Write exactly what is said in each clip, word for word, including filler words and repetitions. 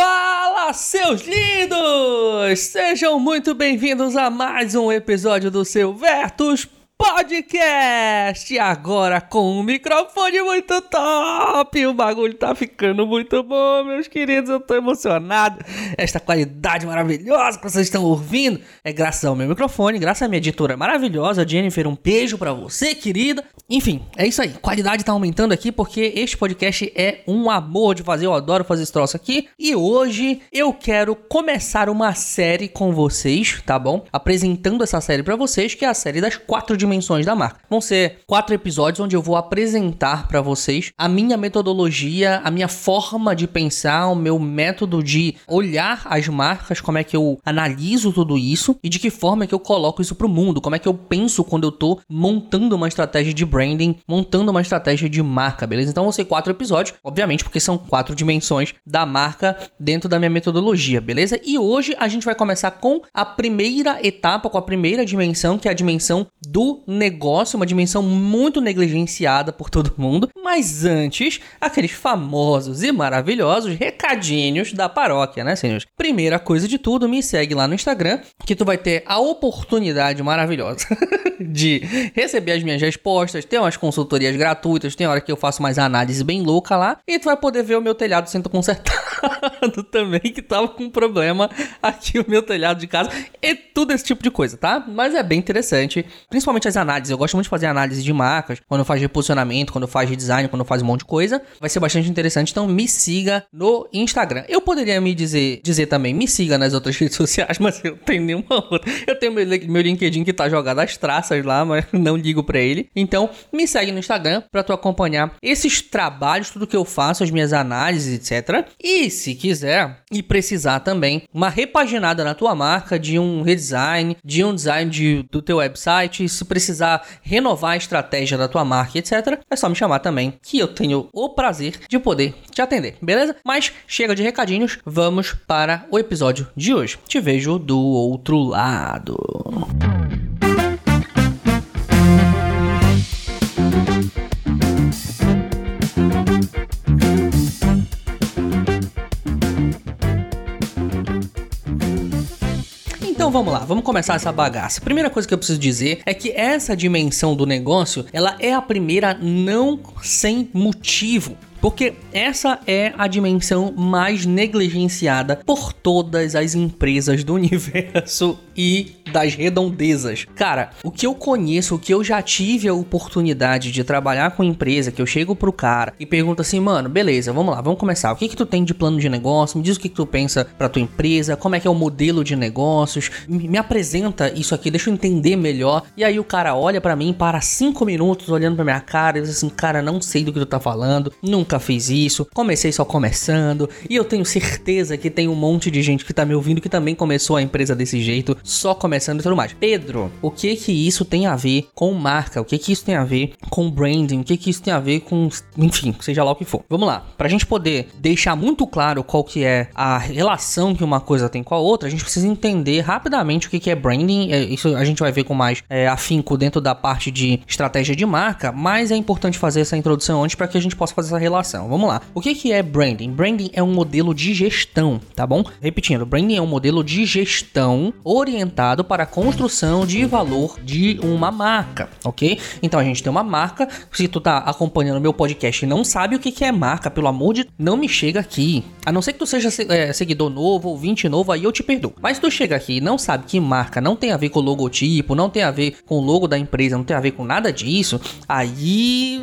Fala, seus lindos! Sejam muito bem-vindos a mais um episódio do seu Vertus Podcast. Agora com um microfone muito top. O bagulho tá ficando muito bom, meus queridos. Eu tô emocionado. Esta qualidade maravilhosa que vocês estão ouvindo é graças ao meu microfone, graças à minha editora maravilhosa, Jennifer. Um beijo pra você, querida. Enfim, é isso aí, qualidade tá aumentando aqui porque este podcast é um amor de fazer, eu adoro fazer esse troço aqui. E hoje eu quero começar uma série com vocês, tá bom? Apresentando essa série pra vocês, que é a série das quatro dimensões da marca. Vão ser quatro episódios onde eu vou apresentar pra vocês a minha metodologia, a minha forma de pensar, o meu método de olhar as marcas, como é que eu analiso tudo isso e de que forma é que eu coloco isso pro mundo, como é que eu penso quando eu tô montando uma estratégia de branding branding, montando uma estratégia de marca, beleza? Então vão ser quatro episódios, obviamente, porque são quatro dimensões da marca dentro da minha metodologia, beleza? E hoje a gente vai começar com a primeira etapa, com a primeira dimensão, que é a dimensão do negócio, uma dimensão muito negligenciada por todo mundo. Mas antes, aqueles famosos e maravilhosos recadinhos da paróquia, né, senhores? Primeira coisa de tudo, me segue lá no Instagram, que tu vai ter a oportunidade maravilhosa de receber as minhas respostas. Tem umas consultorias gratuitas, tem hora que eu faço mais análise bem louca lá. E tu vai poder ver o meu telhado sendo consertado também, que tava com problema aqui, o meu telhado de casa. E tudo esse tipo de coisa, tá? Mas é bem interessante, principalmente as análises. Eu gosto muito de fazer análise de marcas, quando eu faço reposicionamento, quando eu faço design, quando eu faço um monte de coisa. Vai ser bastante interessante, então me siga no Instagram. Eu poderia me dizer, dizer também, me siga nas outras redes sociais, mas eu não tenho nenhuma outra. Eu tenho meu, meu LinkedIn que tá jogado às traças lá, mas não ligo pra ele. Então, me segue no Instagram para tu acompanhar esses trabalhos, tudo que eu faço, as minhas análises, etcétera. E se quiser e precisar também uma repaginada na tua marca, de um redesign, de um design de, do teu website, se precisar renovar a estratégia da tua marca, etcétera, é só me chamar também, que eu tenho o prazer de poder te atender, beleza? Mas chega de recadinhos, vamos para o episódio de hoje. Te vejo do outro lado. Então vamos lá, vamos começar essa bagaça. Primeira coisa que eu preciso dizer é que essa dimensão do negócio, ela é a primeira não sem motivo. Porque essa é a dimensão mais negligenciada por todas as empresas do universo e das redondezas. Cara, o que eu conheço, o que eu já tive a oportunidade de trabalhar com empresa, que eu chego pro cara e pergunto assim, mano, beleza, vamos lá, vamos começar. O que que tu tem de plano de negócio? Me diz o que que tu pensa pra tua empresa, como é que é o modelo de negócios? Me, me apresenta isso aqui, deixa eu entender melhor. E aí o cara olha pra mim, para cinco minutos olhando pra minha cara e diz assim, cara, não sei do que tu tá falando, não nunca fiz isso, comecei só começando, e eu tenho certeza que tem um monte de gente que tá me ouvindo que também começou a empresa desse jeito, só começando e tudo mais. Pedro, o que que isso tem a ver com marca? O que que isso tem a ver com branding? O que que isso tem a ver com... enfim, seja lá o que for. Vamos lá. Pra gente poder deixar muito claro qual que é a relação que uma coisa tem com a outra, a gente precisa entender rapidamente o que que é branding. Isso a gente vai ver com mais é, afinco dentro da parte de estratégia de marca, mas é importante fazer essa introdução antes para que a gente possa fazer essa relação. Vamos lá. O que que é branding? Branding é um modelo de gestão, tá bom? Repetindo, branding é um modelo de gestão orientado para a construção de valor de uma marca, ok? Então a gente tem uma marca. Se tu tá acompanhando meu podcast e não sabe o que que é marca, pelo amor de Deus, não me chega aqui. A não ser que tu seja é, seguidor novo, ouvinte novo, aí eu te perdoo. Mas se tu chega aqui e não sabe que marca não tem a ver com logotipo, não tem a ver com o logo da empresa, não tem a ver com nada disso, aí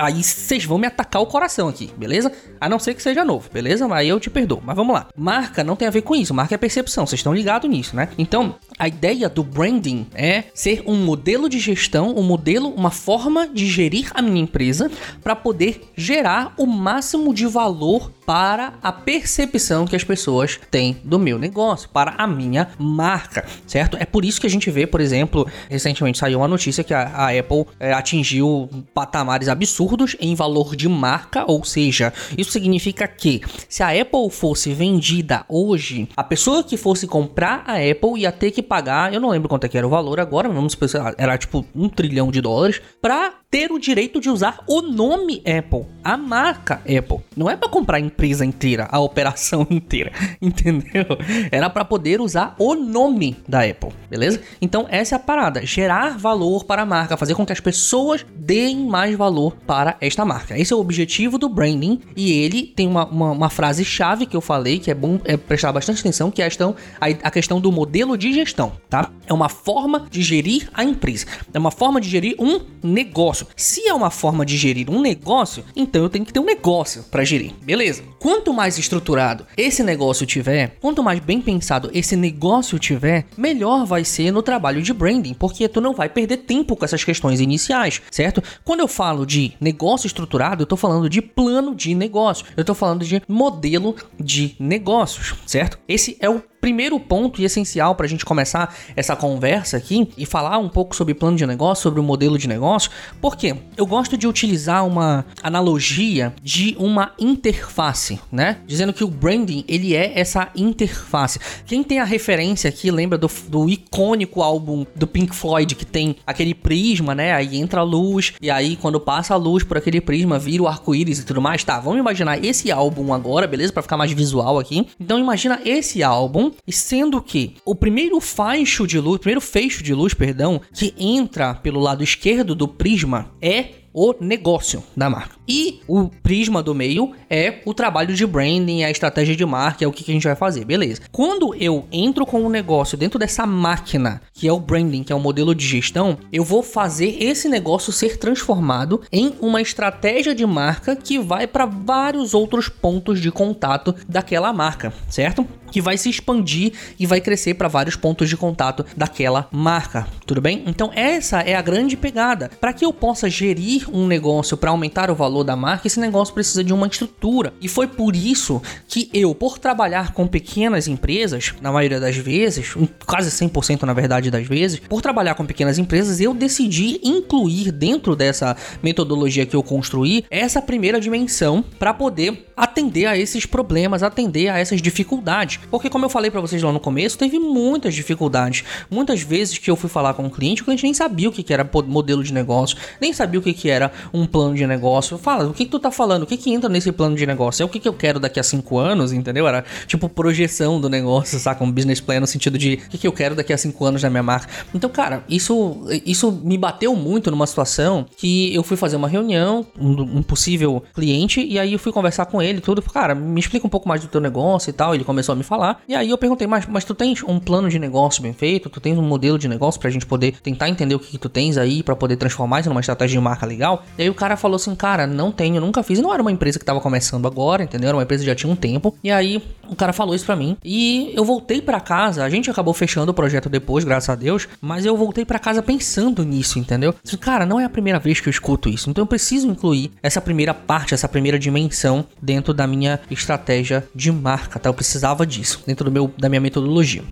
aí vocês vão me atacar o coração aqui, beleza? A não ser que seja novo, beleza? Mas eu te perdoo, mas vamos lá. Marca não tem a ver com isso, marca é percepção, vocês estão ligados nisso, né? Então, a ideia do branding é ser um modelo de gestão, um modelo, uma forma de gerir a minha empresa para poder gerar o máximo de valor para a percepção que as pessoas têm do meu negócio, para a minha marca, certo? É por isso que a gente vê, por exemplo, recentemente saiu uma notícia que a, a Apple é, atingiu patamares absurdos em valor de marca. Ou seja, isso significa que se a Apple fosse vendida hoje, a pessoa que fosse comprar a Apple ia ter que pagar, eu não lembro quanto é que era o valor agora, vamos pensar, era tipo um trilhão de dólares, para ter o direito de usar o nome Apple, a marca Apple. Não é pra comprar a empresa inteira, a operação inteira, entendeu? Era pra poder usar o nome da Apple, beleza? Então essa é a parada, gerar valor para a marca, fazer com que as pessoas deem mais valor para esta marca. Esse é o objetivo do branding, e ele tem uma, uma, uma frase-chave que eu falei, que é bom é prestar bastante atenção, que é a questão, a, a questão do modelo de gestão, tá? É uma forma de gerir a empresa, é uma forma de gerir um negócio. Se é uma forma de gerir um negócio, então eu tenho que ter um negócio para gerir, beleza? Quanto mais estruturado esse negócio tiver, quanto mais bem pensado esse negócio tiver, melhor vai ser no trabalho de branding, porque tu não vai perder tempo com essas questões iniciais, certo? Quando eu falo de negócio estruturado, eu tô falando de plano de negócio, eu tô falando de modelo de negócios, certo? Esse é o primeiro ponto e essencial para a gente começar essa conversa aqui e falar um pouco sobre plano de negócio, sobre o modelo de negócio, porque eu gosto de utilizar uma analogia de uma interface, né? Dizendo que o branding, ele é essa interface. Quem tem a referência aqui, lembra do, do icônico álbum do Pink Floyd, que tem aquele prisma, né? Aí entra a luz, e aí quando passa a luz por aquele prisma, vira o arco-íris e tudo mais. Tá, vamos imaginar esse álbum agora, beleza? Para ficar mais visual aqui. Então imagina esse álbum, e sendo que o primeiro faixo de luz, primeiro fecho de luz, perdão, que entra pelo lado esquerdo do prisma é o negócio da marca. E o prisma do meio é o trabalho de branding, a estratégia de marca, é o que, que a gente vai fazer, beleza. Quando eu entro com um negócio dentro dessa máquina, que é o branding, que é o modelo de gestão, eu vou fazer esse negócio ser transformado em uma estratégia de marca que vai para vários outros pontos de contato daquela marca, certo? Que vai se expandir e vai crescer para vários pontos de contato daquela marca, tudo bem? Então essa é a grande pegada. Para que eu possa gerir um negócio para aumentar o valor da marca, esse negócio precisa de uma estrutura. E foi por isso que eu, por trabalhar com pequenas empresas, na maioria das vezes, quase cem por cento na verdade das vezes, por trabalhar com pequenas empresas, eu decidi incluir dentro dessa metodologia que eu construí essa primeira dimensão para poder atender a esses problemas, atender a essas dificuldades. Porque como eu falei para vocês lá no começo, teve muitas dificuldades. Muitas vezes que eu fui falar com um cliente, o cliente nem sabia o que era modelo de negócio, nem sabia o que era um plano de negócio. Fala, o que, que tu tá falando? O que que entra nesse plano de negócio? É o que que eu quero daqui a cinco anos, entendeu? Era tipo projeção do negócio, saca? Um business plan no sentido de o que que eu quero daqui a cinco anos na minha marca. Então, cara, isso, isso me bateu muito numa situação que eu fui fazer uma reunião, um, um possível cliente, e aí eu fui conversar com ele, tudo, cara, me explica um pouco mais do teu negócio e tal. Ele começou a me falar, e aí eu perguntei, mas, mas tu tens um plano de negócio bem feito? Tu tens um modelo de negócio pra gente poder tentar entender o que que tu tens aí pra poder transformar isso numa estratégia de marca legal? E aí o cara falou assim, cara, não tenho, nunca fiz. E não era uma empresa que tava começando agora, entendeu? Era uma empresa que já tinha um tempo. E aí o cara falou isso pra mim. E eu voltei pra casa. A gente acabou fechando o projeto depois, graças a Deus. Mas eu voltei pra casa pensando nisso, entendeu? Cara, não é a primeira vez que eu escuto isso. Então eu preciso incluir essa primeira parte, essa primeira dimensão dentro da minha estratégia de marca, tá? Eu precisava disso dentro do meu, da minha metodologia.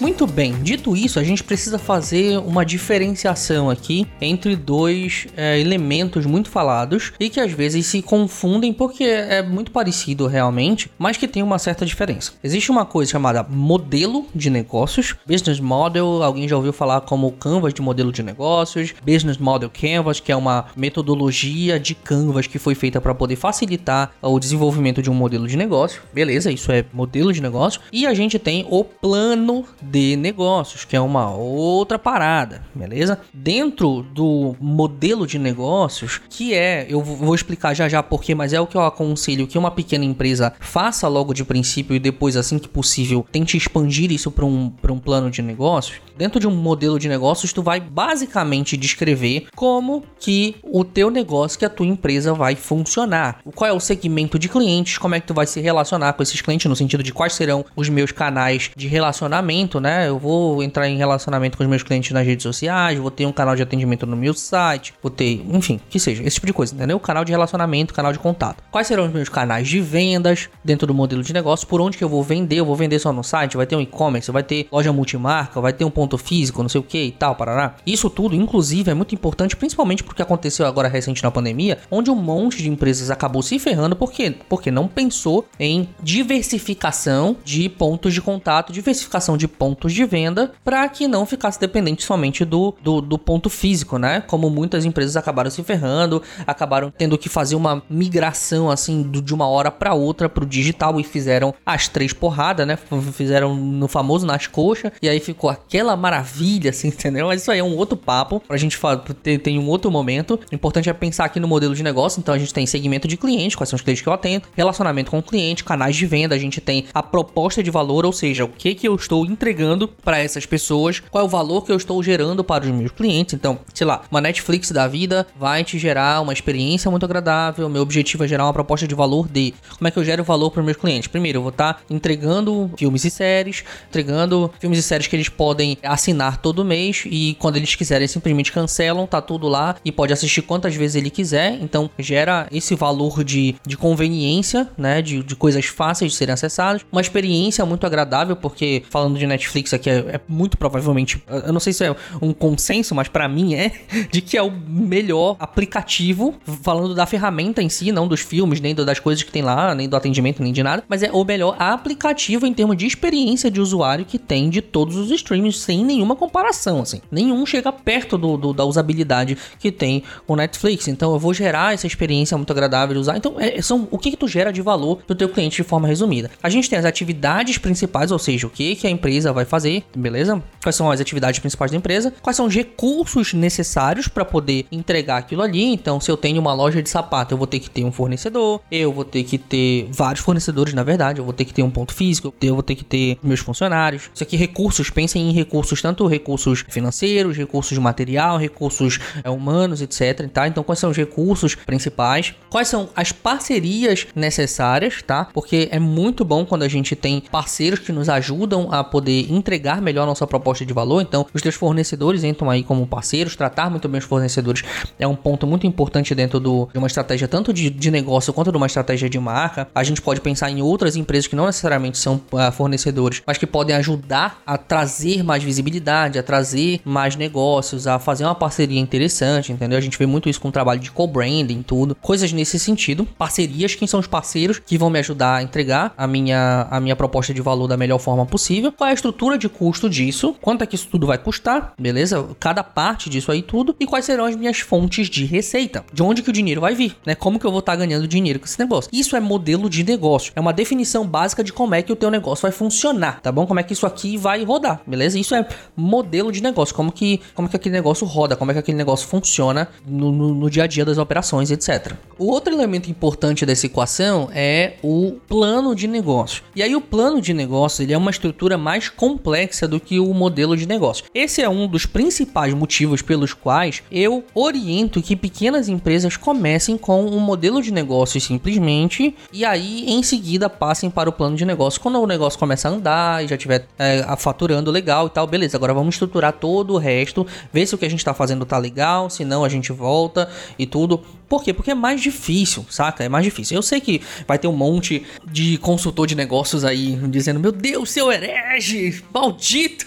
Muito bem, dito isso, a gente precisa fazer uma diferenciação aqui entre dois é, elementos muito falados e que às vezes se confundem porque é muito parecido realmente, mas que tem uma certa diferença. Existe uma coisa chamada modelo de negócios, business model, alguém já ouviu falar como Canvas de modelo de negócios, business model Canvas, que é uma metodologia de Canvas que foi feita para poder facilitar o desenvolvimento de um modelo de negócio, beleza, isso é modelo de negócio. E a gente tem o plano de negócios, que é uma outra parada, beleza? Dentro do modelo de negócios, que é, eu vou explicar já já porquê, mas é o que eu aconselho que uma pequena empresa faça logo de princípio e depois, assim que possível, tente expandir isso para um, para um plano de negócios. Dentro de um modelo de negócios, tu vai basicamente descrever como que o teu negócio, que a tua empresa vai funcionar. Qual é o segmento de clientes, como é que tu vai se relacionar com esses clientes, no sentido de quais serão os meus canais de relacionamento, né? Eu vou entrar em relacionamento com os meus clientes nas redes sociais, vou ter um canal de atendimento no meu site, vou ter, enfim, que seja, esse tipo de coisa, entendeu? Canal de relacionamento, canal de contato. Quais serão os meus canais de vendas dentro do modelo de negócio? Por onde que eu vou vender? Eu vou vender só no site? Vai ter um e-commerce? Vai ter loja multimarca? Vai ter um ponto físico? Não sei o que e tal, parará. Isso tudo, inclusive, é muito importante, principalmente porque aconteceu agora recente na pandemia, onde um monte de empresas acabou se ferrando porque, porque não pensou em diversificação de pontos de contato, diversificação de pontos de venda, para que não ficasse dependente somente do, do, do ponto físico, né? Como muitas empresas acabaram se ferrando, acabaram tendo que fazer uma migração assim do, de uma hora para outra para o digital e fizeram as três porradas, né? Fizeram no famoso nas coxas e aí ficou aquela maravilha, assim, entendeu? Mas isso aí é um outro papo, pra gente falar, tem, tem um outro momento. O importante é pensar aqui no modelo de negócio, então a gente tem segmento de cliente, quais são os clientes que eu atendo, relacionamento com o cliente, canais de venda, a gente tem a proposta de valor, ou seja, o que que eu estou entregando para essas pessoas, qual é o valor que eu estou gerando para os meus clientes. Então, sei lá, uma Netflix da vida vai te gerar uma experiência muito agradável, meu objetivo é gerar uma proposta de valor de como é que eu gero valor para os meus clientes. Primeiro, eu vou estar entregando filmes e séries, entregando filmes e séries que eles podem assinar todo mês e quando eles quiserem simplesmente cancelam, tá tudo lá e pode assistir quantas vezes ele quiser, então gera esse valor de, de conveniência, né, de, de coisas fáceis de serem acessadas, uma experiência muito agradável, porque falando de Netflix aqui é, é muito provavelmente, eu não sei se é um consenso, mas pra mim é, de que é o melhor aplicativo, falando da ferramenta em si, não dos filmes, nem do, das coisas que tem lá, nem do atendimento, nem de nada, mas é o melhor aplicativo em termos de experiência de usuário que tem de todos os streams, sem nenhuma comparação, assim, nenhum chega perto do, do, da usabilidade que tem o Netflix, então eu vou gerar essa experiência muito agradável de usar, então é, são, o que que tu gera de valor do teu cliente de forma resumida. A gente tem as atividades principais, ou seja, o que que a empresa vai fazer, beleza? Quais são as atividades principais da empresa, quais são os recursos necessários para poder entregar aquilo ali, então se eu tenho uma loja de sapato, eu vou ter que ter um fornecedor, eu vou ter que ter vários fornecedores, na verdade, eu vou ter que ter um ponto físico, eu vou ter que ter meus funcionários, isso aqui recursos, pensem em recursos, tanto recursos financeiros, recursos de material, recursos é, humanos, etc, tá? Então quais são os recursos principais, quais são as parcerias necessárias, tá? Porque é muito bom quando a gente tem parceiros que nos ajudam a poder entregar melhor nossa proposta de valor, então os teus fornecedores entram aí como parceiros, tratar muito bem os fornecedores é um ponto muito importante dentro do, de uma estratégia tanto de, de negócio quanto de uma estratégia de marca. A gente pode pensar em outras empresas que não necessariamente são uh, fornecedores, mas que podem ajudar a trazer mais visibilidade, a trazer mais negócios, a fazer uma parceria interessante, entendeu? A gente vê muito isso com o trabalho de co-branding, tudo, coisas nesse sentido, parcerias, quem são os parceiros que vão me ajudar a entregar a minha, a minha proposta de valor da melhor forma possível, qual é a estrutura de custo disso, quanto é que isso tudo vai custar, beleza? Cada parte disso aí tudo, e quais serão as minhas fontes de receita, de onde que o dinheiro vai vir, né? Como que eu vou estar tá ganhando dinheiro com esse negócio? Isso é modelo de negócio, é uma definição básica de como é que o teu negócio vai funcionar, tá bom? Como é que isso aqui vai rodar, beleza? Isso é modelo de negócio, como que, como que aquele negócio roda, como é que aquele negócio funciona no, no, no dia a dia das operações, etcétera. O outro elemento importante dessa equação é o plano de negócio. E aí o plano de negócio, ele é uma estrutura mais complexa do que o modelo de negócio. Esse é um dos principais motivos pelos quais eu oriento que pequenas empresas comecem com um modelo de negócio simplesmente e aí em seguida passem para o plano de negócio. Quando o negócio começa a andar e já estiver é, faturando legal e tal, beleza, agora vamos estruturar todo o resto, ver se o que a gente está fazendo tá legal, se não a gente volta e tudo. Por quê? Porque é mais difícil, saca? É mais difícil. Eu sei que vai ter um monte de consultor de negócios aí dizendo, meu Deus, seu herege, maldito...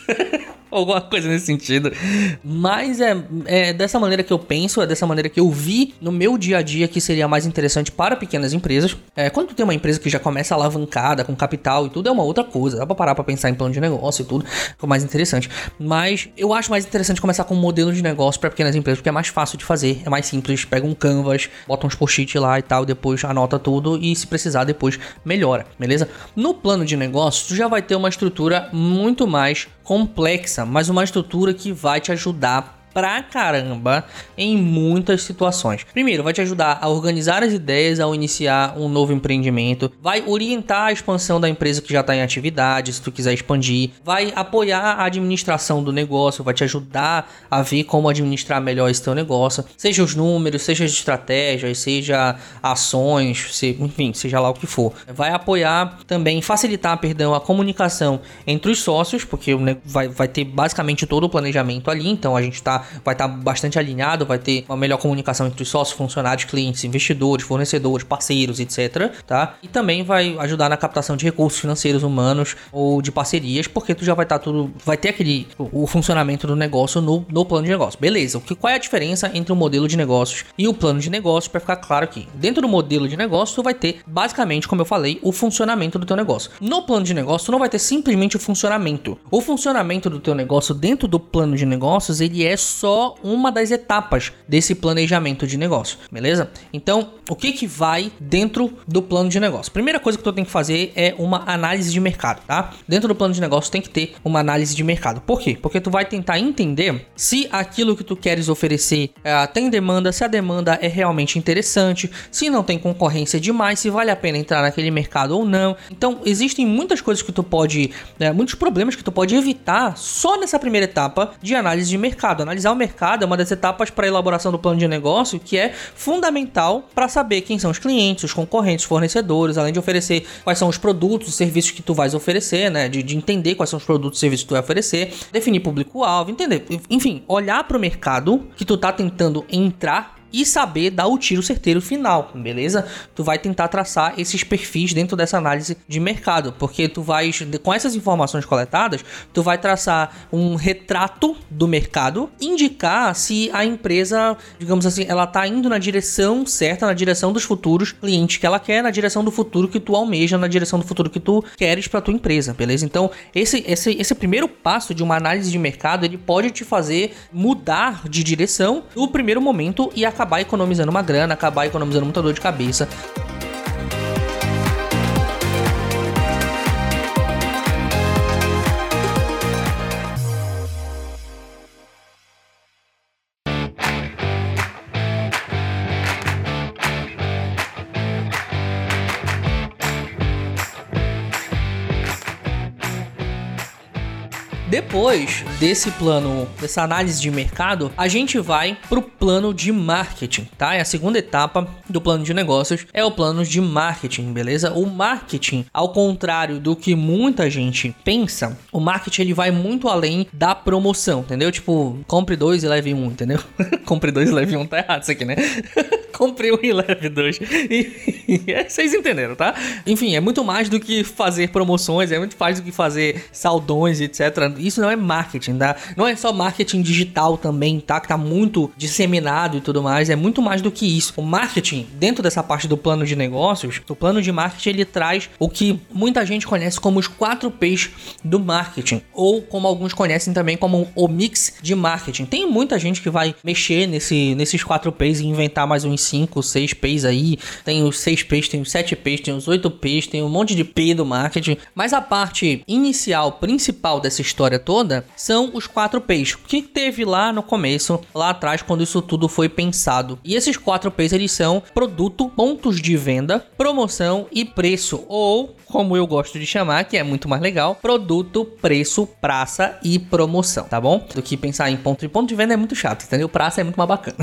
alguma coisa nesse sentido, mas é, é dessa maneira que eu penso, é dessa maneira que eu vi no meu dia a dia que seria mais interessante para pequenas empresas. É, quando tu tem uma empresa que já começa alavancada com capital e tudo, é uma outra coisa, dá pra parar pra pensar em plano de negócio e tudo, ficou mais interessante, mas eu acho mais interessante começar com um modelo de negócio para pequenas empresas, porque é mais fácil de fazer, é mais simples, pega um canvas, bota uns post-it lá e tal, depois anota tudo e se precisar depois melhora, beleza? No plano de negócio, tu já vai ter uma estrutura muito mais complexa, mas uma estrutura que vai te ajudar pra caramba em muitas situações. Primeiro, vai te ajudar a organizar as ideias ao iniciar um novo empreendimento, vai orientar a expansão da empresa que já está em atividade, se tu quiser expandir, vai apoiar a administração do negócio, vai te ajudar a ver como administrar melhor esse teu negócio, seja os números, seja as estratégias, seja ações, se, enfim, seja lá o que for. Vai apoiar também, facilitar, perdão, a comunicação entre os sócios, porque né, vai, vai ter basicamente todo o planejamento ali, então a gente tá, vai estar tá bastante alinhado, vai ter uma melhor comunicação entre os sócios, funcionários, clientes, investidores, fornecedores, parceiros, etcétera. Tá? E também vai ajudar na captação de recursos financeiros, humanos ou de parcerias, porque tu já vai estar tá tudo, vai ter aquele, o funcionamento do negócio no, no plano de negócio. Beleza, o que, qual é a diferença entre o modelo de negócios e o plano de negócio, para ficar claro aqui. Dentro do modelo de negócio, tu vai ter basicamente, como eu falei, o funcionamento do teu negócio. No plano de negócio, tu não vai ter simplesmente o funcionamento. O funcionamento do teu negócio dentro do plano de negócios, ele é só uma das etapas desse planejamento de negócio, beleza? Então, o que que vai dentro do plano de negócio? Primeira coisa que tu tem que fazer é uma análise de mercado, tá? Dentro do plano de negócio, tem que ter uma análise de mercado. Por quê? Porque tu vai tentar entender se aquilo que tu queres oferecer uh, tem demanda, se a demanda é realmente interessante, se não tem concorrência demais, se vale a pena entrar naquele mercado ou não. Então, existem muitas coisas que tu pode, né, muitos problemas que tu pode evitar só nessa primeira etapa de análise de mercado. Analisar o mercado é uma das etapas para a elaboração do plano de negócio, que é fundamental para saber quem são os clientes, os concorrentes, os fornecedores, além de oferecer quais são os produtos, os serviços que tu vais oferecer, né, de, de entender quais são os produtos e serviços que tu vai oferecer, definir público-alvo, entender, enfim, olhar para o mercado que tu tá tentando entrar e saber dar o tiro certeiro final, beleza? Tu vai tentar traçar esses perfis dentro dessa análise de mercado, porque tu vai, com essas informações coletadas, tu vai traçar um retrato do mercado, indicar se a empresa, digamos assim, ela tá indo na direção certa, na direção dos futuros clientes que ela quer, na direção do futuro que tu almeja, na direção do futuro que tu queres para tua empresa, beleza? Então, esse, esse, esse primeiro passo de uma análise de mercado, ele pode te fazer mudar de direção no primeiro momento e acabar acabar economizando uma grana, acabar economizando muita dor de cabeça. Depois desse plano, dessa análise de mercado, a gente vai para o plano de marketing, tá? É a segunda etapa do plano de negócios, é o plano de marketing, beleza? O marketing, ao contrário do que muita gente pensa, o marketing ele vai muito além da promoção, entendeu? Tipo, compre dois e leve um, entendeu? Compre dois e leve um, tá errado isso aqui, né? Comprei um e leve dois. E vocês entenderam, tá? Enfim, é muito mais do que fazer promoções, é muito mais do que fazer saldões, etcétera. Isso não é marketing, tá? Não é só marketing digital também, tá? Que tá muito disseminado e tudo mais. É muito mais do que isso. O marketing, dentro dessa parte do plano de negócios, o plano de marketing, ele traz o que muita gente conhece como os quatro P's do marketing. Ou como alguns conhecem também como o mix de marketing. Tem muita gente que vai mexer nesse, nesses quatro P's e inventar mais uns cinco, seis P's aí. Tem os seis P's, tem os sete P's, tem os oito P's, tem um monte de P do marketing. Mas a parte inicial, principal dessa história toda, são os quatro P's, que teve lá no começo, lá atrás, quando isso tudo foi pensado. E esses quatro P's, eles são produto, pontos de venda, promoção e preço, ou, como eu gosto de chamar, que é muito mais legal, produto, preço, praça e promoção, tá bom? Do que pensar em ponto de ponto de venda é muito chato, entendeu? Praça é muito mais bacana.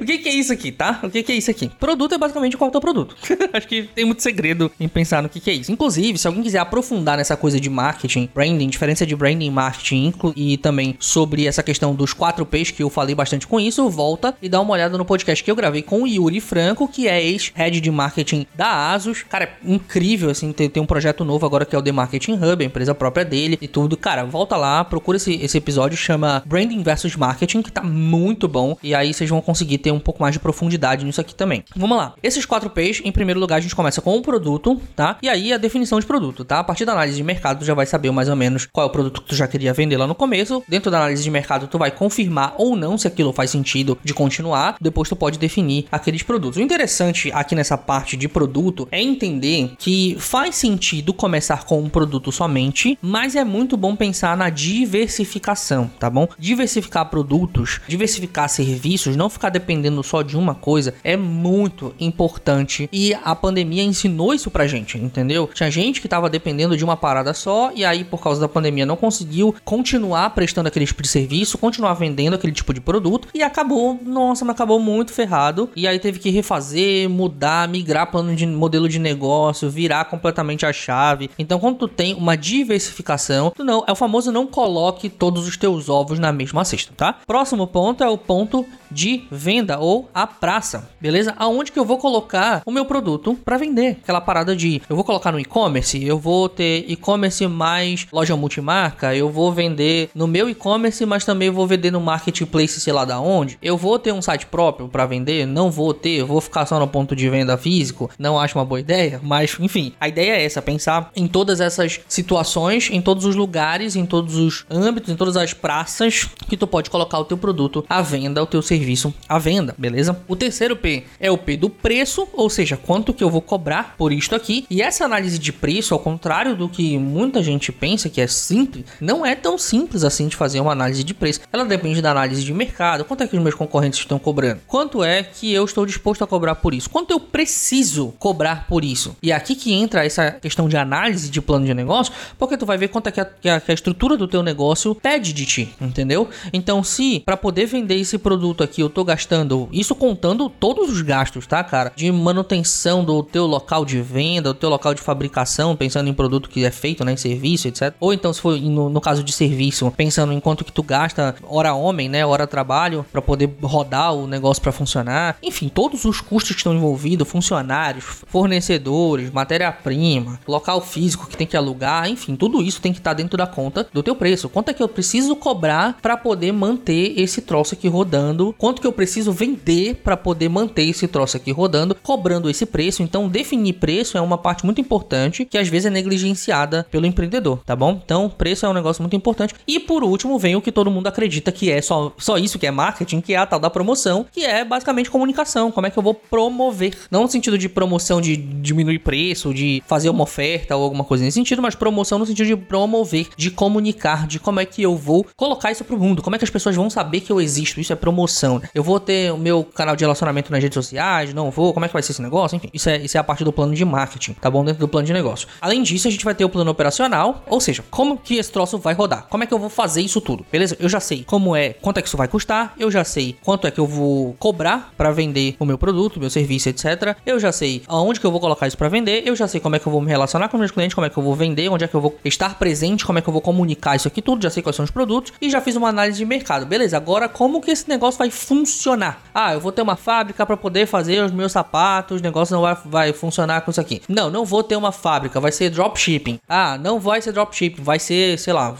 O que que é isso aqui, tá? O que que é isso aqui? Produto é basicamente qual é o teu produto. Acho que tem muito segredo em pensar no que que é isso. Inclusive, se alguém quiser aprofundar nessa coisa de marketing, branding, diferença de branding e marketing, e também sobre essa questão dos quatro P's, que eu falei bastante com isso, volta e dá uma olhada no podcast que eu gravei com o Yuri Franco, que é ex-head de marketing da ASUS. Cara, é incrível, assim, tem, tem um projeto novo agora que é o The Marketing Hub, a empresa própria dele e tudo. Cara, volta lá, procura esse, esse episódio, chama Branding versus Marketing, que tá muito bom, e aí vocês vão conseguir ter um pouco mais de profundidade nisso aqui também. Vamos lá. Esses quatro P's, vocês, em primeiro lugar, a gente começa com o produto, tá? E aí a definição de produto, tá? A partir da análise de mercado, tu já vai saber mais ou menos qual é o produto que tu já queria vender lá no começo. Dentro da análise de mercado, tu vai confirmar ou não se aquilo faz sentido de continuar. Depois tu pode definir aqueles produtos. O interessante aqui nessa parte de produto é entender que faz sentido começar com um produto somente, mas é muito bom pensar na diversificação, tá bom? Diversificar produtos, diversificar serviços, não ficar dependendo só de uma coisa é muito importante, e a pandemia ensinou isso pra gente, entendeu? Tinha gente que tava dependendo de uma parada só e aí por causa da pandemia não conseguiu continuar prestando aquele tipo de serviço, continuar vendendo aquele tipo de produto e acabou, nossa, mas acabou muito ferrado, e aí teve que refazer, mudar, migrar plano de modelo de negócio, virar completamente a chave. Então quando tu tem uma diversificação, tu não, é o famoso não coloque todos os teus ovos na mesma cesta, tá? Próximo ponto é o ponto de venda ou a praça, beleza? Aonde que eu vou colocar o meu produto para vender? Aquela parada de eu vou colocar no e-commerce, eu vou ter e-commerce mais loja multimarca, eu vou vender no meu e-commerce, mas também vou vender no marketplace, sei lá da onde. Eu vou ter um site próprio para vender? Não vou ter, eu vou ficar só no ponto de venda físico. Não acho uma boa ideia, mas enfim, a ideia é essa, pensar em todas essas situações, em todos os lugares, em todos os âmbitos, em todas as praças que tu pode colocar o teu produto à venda, o teu serviço à venda, beleza? O terceiro P é o P do preço, ou seja, quanto que eu vou cobrar por isto aqui. E essa análise de preço, ao contrário do que muita gente pensa que é simples, não é tão simples assim de fazer uma análise de preço. Ela depende da análise de mercado, quanto é que os meus concorrentes estão cobrando, quanto é que eu estou disposto a cobrar por isso, quanto eu preciso cobrar por isso. E é aqui que entra essa questão de análise de plano de negócio, porque tu vai ver quanto é que a, que a, que a estrutura do teu negócio pede de ti, entendeu? Então se para poder vender esse produto aqui eu tô gastando, isso contando todos os gastos, tá, cara? De manutenção do teu local de venda, do teu local de fabricação, pensando em produto que é feito, né, em serviço, etcétera. Ou então se for no, no caso de serviço, pensando em quanto que tu gasta hora homem, né, hora trabalho, para poder rodar o negócio para funcionar. Enfim, todos os custos que estão envolvidos, funcionários, fornecedores, matéria-prima, local físico que tem que alugar, enfim, tudo isso tem que estar dentro da conta do teu preço. Quanto é que eu preciso cobrar para poder manter esse troço aqui rodando? Quanto que eu preciso vender para poder manter esse troço aqui rodando, cobrando esse preço? Então, definir preço é uma parte muito importante que às vezes é negligenciada pelo empreendedor, tá bom? Então, preço é um negócio muito importante. E por último, vem o que todo mundo acredita que é só, só isso que é marketing, que é a tal da promoção, que é basicamente comunicação. Como é que eu vou promover? Não no sentido de promoção de diminuir preço, de fazer uma oferta ou alguma coisa nesse sentido, mas promoção no sentido de promover, de comunicar, de como é que eu vou colocar isso pro mundo, como é que as pessoas vão saber que eu existo. Isso é promoção. Eu vou ter o meu canal de relacionamento nas redes sociais? Não vou? Como é que vai ser esse negócio? Enfim, isso é, isso é a parte do plano de marketing, tá bom? Dentro do plano de negócio. Além disso, a gente vai ter o plano operacional, ou seja, como que esse troço vai rodar? Como é que eu vou fazer isso tudo? Beleza? Eu já sei como é, quanto é que isso vai custar, eu já sei quanto é que eu vou cobrar para vender o meu produto, meu serviço, etcétera. Eu já sei aonde que eu vou colocar isso para vender, eu já sei como é que eu vou me relacionar com meus clientes, como é que eu vou vender, onde é que eu vou estar presente, como é que eu vou comunicar isso aqui tudo, já sei quais são os produtos e já fiz uma análise de mercado. Beleza, agora como que esse negócio vai funcionar? Ah, eu vou ter uma fábrica para poder fazer os meus sapatos, o negócio não vai, vai funcionar com isso aqui. Não, não vou ter uma fábrica, vai ser dropshipping. Ah, não vai ser dropshipping, vai ser, sei lá,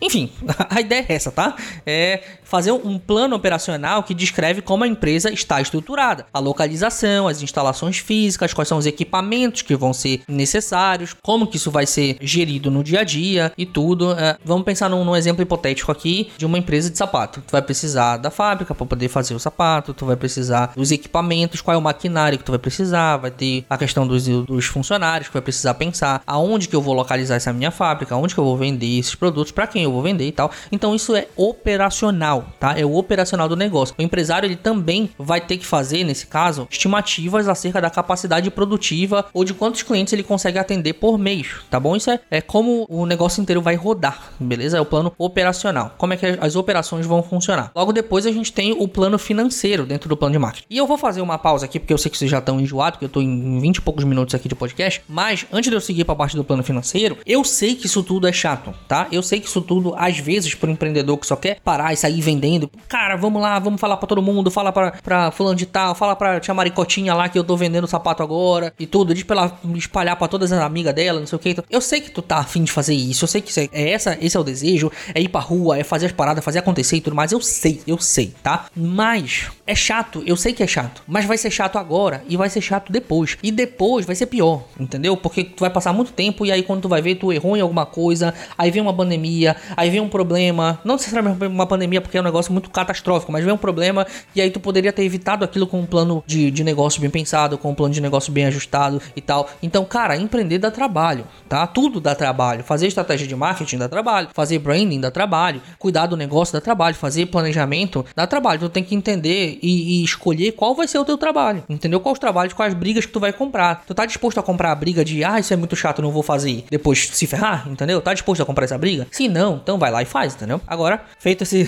enfim, a ideia é essa, tá? É fazer um plano operacional que descreve como a empresa está estruturada, a localização, as instalações físicas, quais são os equipamentos que vão ser necessários, como que isso vai ser gerido no dia a dia e tudo. É, vamos pensar num, num exemplo hipotético aqui de uma empresa de sapato. Tu vai precisar da fábrica para poder fazer o sapato, tu vai precisar dos equipamentos, qual é o maquinário que tu vai precisar, vai ter a questão dos, dos funcionários que vai precisar pensar aonde que eu vou localizar essa minha fábrica, aonde que eu vou vender esses produtos, para quem eu vou vender e tal. Então isso é operacional, tá? É o operacional do negócio. O empresário ele também vai ter que fazer, nesse caso, estimativas acerca da capacidade produtiva ou de quantos clientes ele consegue atender por mês, tá bom? Isso é, é como o negócio inteiro vai rodar, beleza? É o plano operacional. Como é que as operações vão funcionar? Logo depois a gente tem o plano financeiro dentro do plano de marketing. E eu vou fazer uma pausa aqui porque eu sei que vocês já estão enjoados, que eu tô em vinte e poucos minutos aqui de podcast, mas antes de eu seguir para a parte do plano financeiro, eu sei que isso tudo é chato, tá? Eu sei que isso tudo, às vezes, pro empreendedor que só quer parar e sair vendendo, cara, vamos lá, vamos falar pra todo mundo, fala pra, pra fulano de tal, fala pra tia Maricotinha lá que eu tô vendendo sapato agora e tudo, diz pra ela espalhar pra todas as amigas dela, não sei o que. Eu sei que tu tá afim de fazer isso, eu sei que isso é, é essa, esse é o desejo, é ir pra rua, é fazer as paradas, fazer acontecer e tudo mais, eu sei, eu sei, tá? Mas é chato, eu sei que é chato, mas vai ser chato agora e vai ser chato depois. E depois vai ser pior, entendeu? Porque tu vai passar muito tempo e aí quando tu vai ver, tu errou em alguma coisa, aí vem uma pandemia, aí vem um problema, não necessariamente uma pandemia porque é um negócio muito catastrófico, mas vem um problema e aí tu poderia ter evitado aquilo com um plano de, de negócio bem pensado, com um plano de negócio bem ajustado e tal. Então, cara, empreender dá trabalho, tá? Tudo dá trabalho. Fazer estratégia de marketing dá trabalho, fazer branding dá trabalho, cuidar do negócio dá trabalho, fazer planejamento dá trabalho. Tu tem que entender e, e escolher qual vai ser o teu trabalho, entendeu? Quais os trabalhos, quais as brigas que tu vai comprar. Tu tá disposto a comprar a briga de, ah, isso é muito chato, não vou fazer, depois se ferrar, entendeu? Tá disposto a comprar essa briga? Se não, então vai lá e faz, entendeu? Agora, feito esse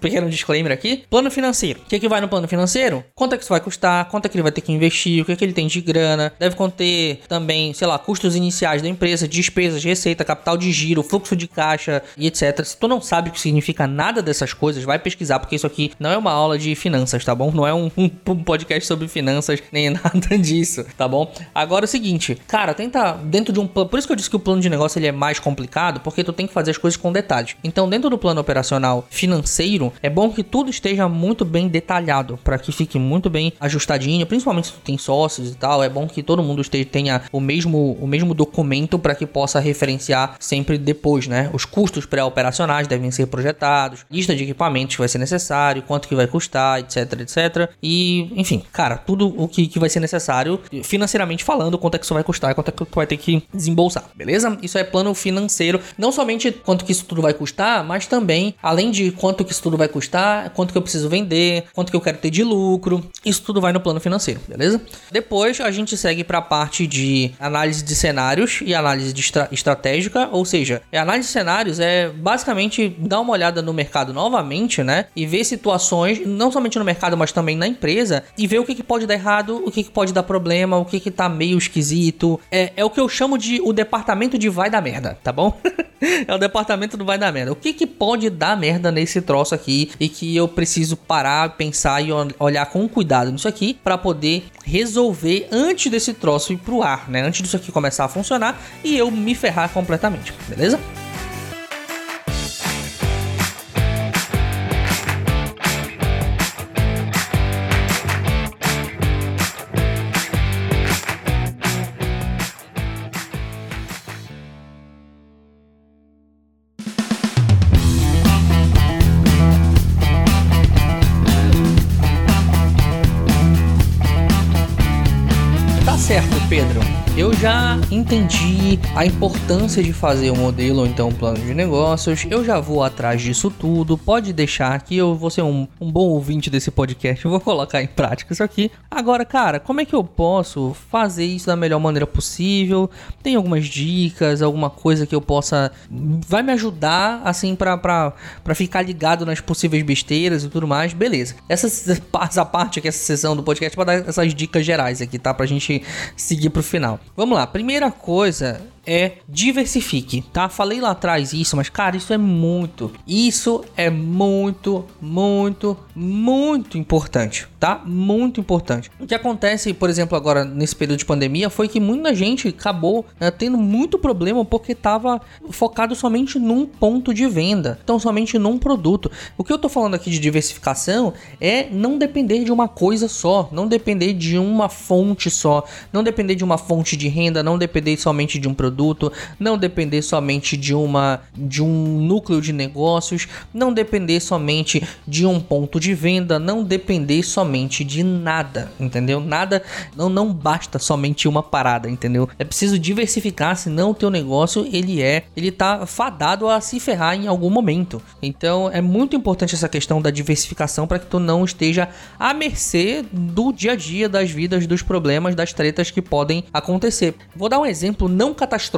pequeno disclaimer aqui, plano financeiro. O que é que vai no plano financeiro? Quanto é que isso vai custar? Quanto é que ele vai ter que investir? O que é que ele tem de grana? Deve conter também, sei lá, custos iniciais da empresa, despesas, receita, capital de giro, fluxo de caixa e et cetera. Se tu não sabe o que significa nada dessas coisas, vai pesquisar, porque isso aqui não é uma aula de finanças, tá bom? Não é um, um, um podcast sobre finanças, nem nada disso, tá bom? Agora é o seguinte, cara, tenta dentro de um plano, por isso que eu disse que o plano de negócio ele é mais complicado, porque tu tem que fazer as coisas com detalhes. Então, dentro do plano operacional financeiro, é bom que tudo esteja muito bem detalhado, para que fique muito bem ajustadinho, principalmente se tu tem sócios e tal, é bom que todo mundo esteja, tenha o mesmo, o mesmo documento para que possa referenciar sempre depois, né? Os custos pré-operacionais devem ser projetados, lista de equipamentos que vai ser necessário, quanto que vai custar, etc, etc, e enfim, cara, tudo o que, que vai ser necessário financeiramente falando, quanto é que isso vai custar, quanto é que tu vai ter que desembolsar, beleza? Isso é plano financeiro, não somente quanto que isso tudo vai custar, mas também, além de quanto que isso tudo vai custar, quanto que eu preciso vender, quanto que eu quero ter de lucro, isso tudo vai no plano financeiro, beleza? Depois a gente segue para a parte de análise de cenários e análise de estra- estratégica, ou seja, a análise de cenários é basicamente dar uma olhada no mercado novamente, né? E ver situações, não somente no mercado, mas também na empresa, e ver o que, que pode dar errado, o que, que pode dar problema, o que, que tá meio esquisito. É, é o que eu chamo de o departamento de vai dar merda, tá bom? É o departamento do vai dar merda. O que, que pode dar merda nesse troço aqui e que eu preciso parar, pensar e olhar com cuidado nisso aqui para poder resolver antes desse troço ir pro ar, né? Antes disso aqui começar a funcionar e eu me ferrar completamente, beleza? Eu já entendi a importância de fazer um modelo ou então um plano de negócios, eu já vou atrás disso tudo, pode deixar que eu vou ser um, um bom ouvinte desse podcast, eu vou colocar em prática isso aqui. Agora, cara, como é que eu posso fazer isso da melhor maneira possível? Tem algumas dicas, alguma coisa que eu possa... vai me ajudar, assim, pra, pra, pra ficar ligado nas possíveis besteiras e tudo mais, beleza. Essa, essa parte aqui, essa sessão do podcast, pra dar essas dicas gerais aqui, tá? Pra gente seguir pro final. Vamos lá, primeira coisa é diversifique, tá? Falei lá atrás isso, mas cara, isso é muito, isso é muito, muito, muito importante, tá? Muito importante. O que acontece, por exemplo, agora nesse período de pandemia foi que muita gente acabou, né, tendo muito problema porque tava focado somente num ponto de venda, então somente num produto. O que eu tô falando aqui de diversificação é não depender de uma coisa só, não depender de uma fonte só, não depender de uma fonte de renda, não depender somente de um produto, não depender somente de uma de um núcleo de negócios, não depender somente de um ponto de venda, não depender somente de nada, entendeu? Nada, não, não basta somente uma parada, entendeu? É preciso diversificar, senão o teu negócio ele é, ele tá fadado a se ferrar em algum momento. Então é muito importante essa questão da diversificação para que tu não esteja à mercê do dia a dia, das vidas, dos problemas, das tretas que podem acontecer. Vou dar um exemplo não catastrófico,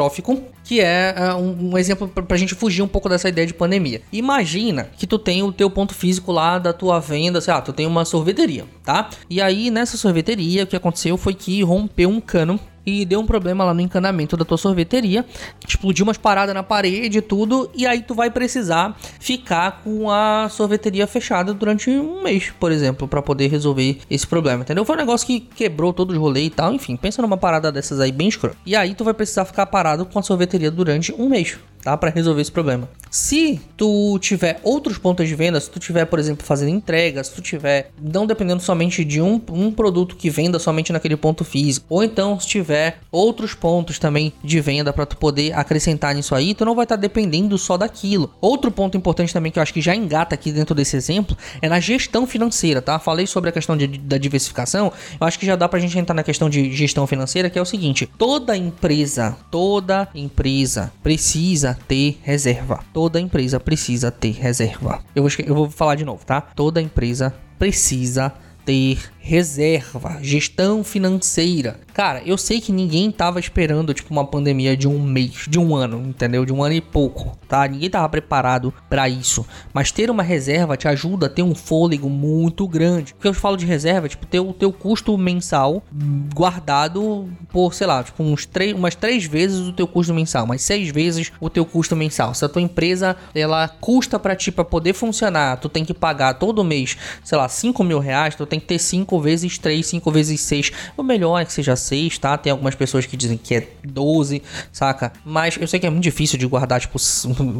que é uh, um, um exemplo pra gente fugir um pouco dessa ideia de pandemia. Imagina que tu tem o teu ponto físico lá da tua venda, sei lá, tu tem uma sorveteria, tá? E aí nessa sorveteria o que aconteceu foi que rompeu um cano e deu um problema lá no encanamento da tua sorveteria, explodiu umas paradas na parede e tudo, e aí tu vai precisar ficar com a sorveteria fechada durante um mês, por exemplo, pra poder resolver esse problema, entendeu? Foi um negócio que quebrou todo o rolê e tal, enfim, pensa numa parada dessas aí bem escrota. E aí tu vai precisar ficar parado com a sorveteria durante um mês. tá? Para resolver esse problema. Se tu tiver outros pontos de venda, se tu tiver, por exemplo, fazendo entregas, se tu tiver não dependendo somente de um, um produto que venda somente naquele ponto físico, ou então se tiver outros pontos também de venda para tu poder acrescentar nisso aí, tu não vai estar tá dependendo só daquilo. Outro ponto importante também que eu acho que já engata aqui dentro desse exemplo é na gestão financeira, tá? Falei sobre a questão de, da diversificação, eu acho que já dá pra gente entrar na questão de gestão financeira, que é o seguinte: toda empresa, toda empresa precisa ter reserva. Toda empresa precisa ter reserva. Eu vou, eu vou falar de novo, tá? Toda empresa precisa ter reserva, gestão financeira. Cara, eu sei que ninguém tava esperando, tipo, uma pandemia de um mês, de um ano, entendeu? De um ano e pouco, tá? Ninguém tava preparado pra isso. Mas ter uma reserva te ajuda a ter um fôlego muito grande. O que eu falo de reserva é, tipo, ter o teu custo mensal guardado por, sei lá, tipo, uns três, umas três vezes o teu custo mensal, umas seis vezes o teu custo mensal. Se a tua empresa, ela custa pra ti, pra poder funcionar, tu tem que pagar todo mês, sei lá, cinco mil reais, tu tem que ter cinco vezes três, cinco vezes seis. O melhor é que seja seis, tá? Tem algumas pessoas que dizem que é doze, saca? Mas eu sei que é muito difícil de guardar, tipo,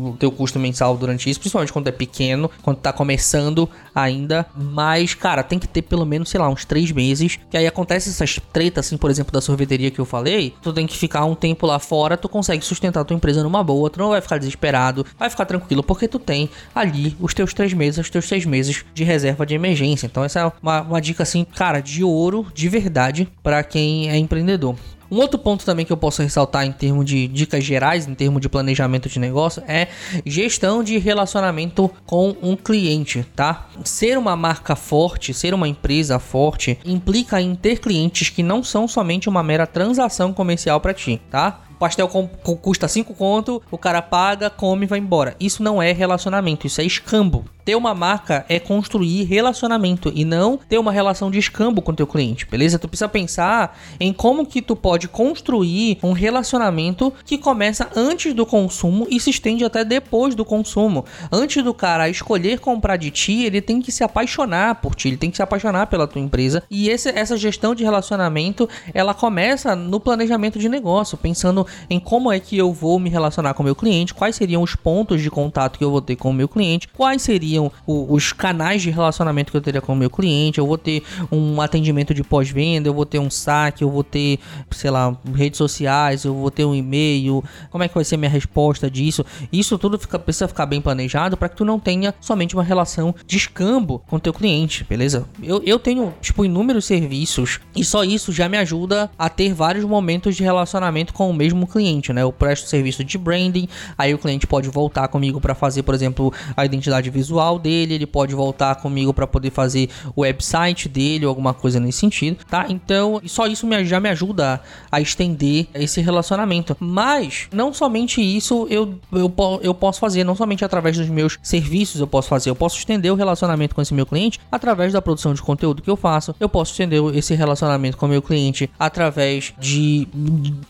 o teu custo mensal durante isso, principalmente quando é pequeno, quando tá começando ainda. Mas, cara, tem que ter pelo menos, sei lá, uns três meses. Que aí acontece essas tretas, assim, por exemplo, da sorveteria que eu falei. Tu tem que ficar um tempo lá fora, tu consegue sustentar a tua empresa numa boa, tu não vai ficar desesperado, vai ficar tranquilo, porque tu tem ali os teus três meses, os teus seis meses de reserva de emergência. Então, essa é uma Uma dica assim, cara, de ouro, de verdade, para quem é empreendedor. Um outro ponto também que eu posso ressaltar em termos de dicas gerais, em termos de planejamento de negócio, é gestão de relacionamento com um cliente, tá? Ser uma marca forte, ser uma empresa forte, implica em ter clientes que não são somente uma mera transação comercial para ti, tá? Pastel com, com, custa cinco conto, o cara paga, come e vai embora. Isso não é relacionamento, isso é escambo. Ter uma marca é construir relacionamento e não ter uma relação de escambo com o teu cliente, beleza? Tu precisa pensar em como que tu pode construir um relacionamento que começa antes do consumo e se estende até depois do consumo. Antes do cara escolher comprar de ti, ele tem que se apaixonar por ti, ele tem que se apaixonar pela tua empresa. E esse, essa gestão de relacionamento, ela começa no planejamento de negócio, pensando em como é que eu vou me relacionar com o meu cliente, quais seriam os pontos de contato que eu vou ter com o meu cliente, quais seriam o, os canais de relacionamento que eu teria com o meu cliente, eu vou ter um atendimento de pós-venda, eu vou ter um saque, eu vou ter, sei lá, redes sociais, eu vou ter um e-mail, como é que vai ser minha resposta disso? Isso tudo fica, precisa ficar bem planejado para que tu não tenha somente uma relação de escambo com o teu cliente, beleza? Eu, eu tenho, tipo, inúmeros serviços e só isso já me ajuda a ter vários momentos de relacionamento com o mesmo cliente, né? Eu presto serviço de branding, aí o cliente pode voltar comigo para fazer, por exemplo, a identidade visual dele, ele pode voltar comigo para poder fazer o website dele ou alguma coisa nesse sentido, tá? Então, só isso me, já me ajuda a estender esse relacionamento. Mas, não somente isso eu, eu, eu posso fazer, não somente através dos meus serviços eu posso fazer, eu posso estender o relacionamento com esse meu cliente através da produção de conteúdo que eu faço, eu posso estender esse relacionamento com o meu cliente através de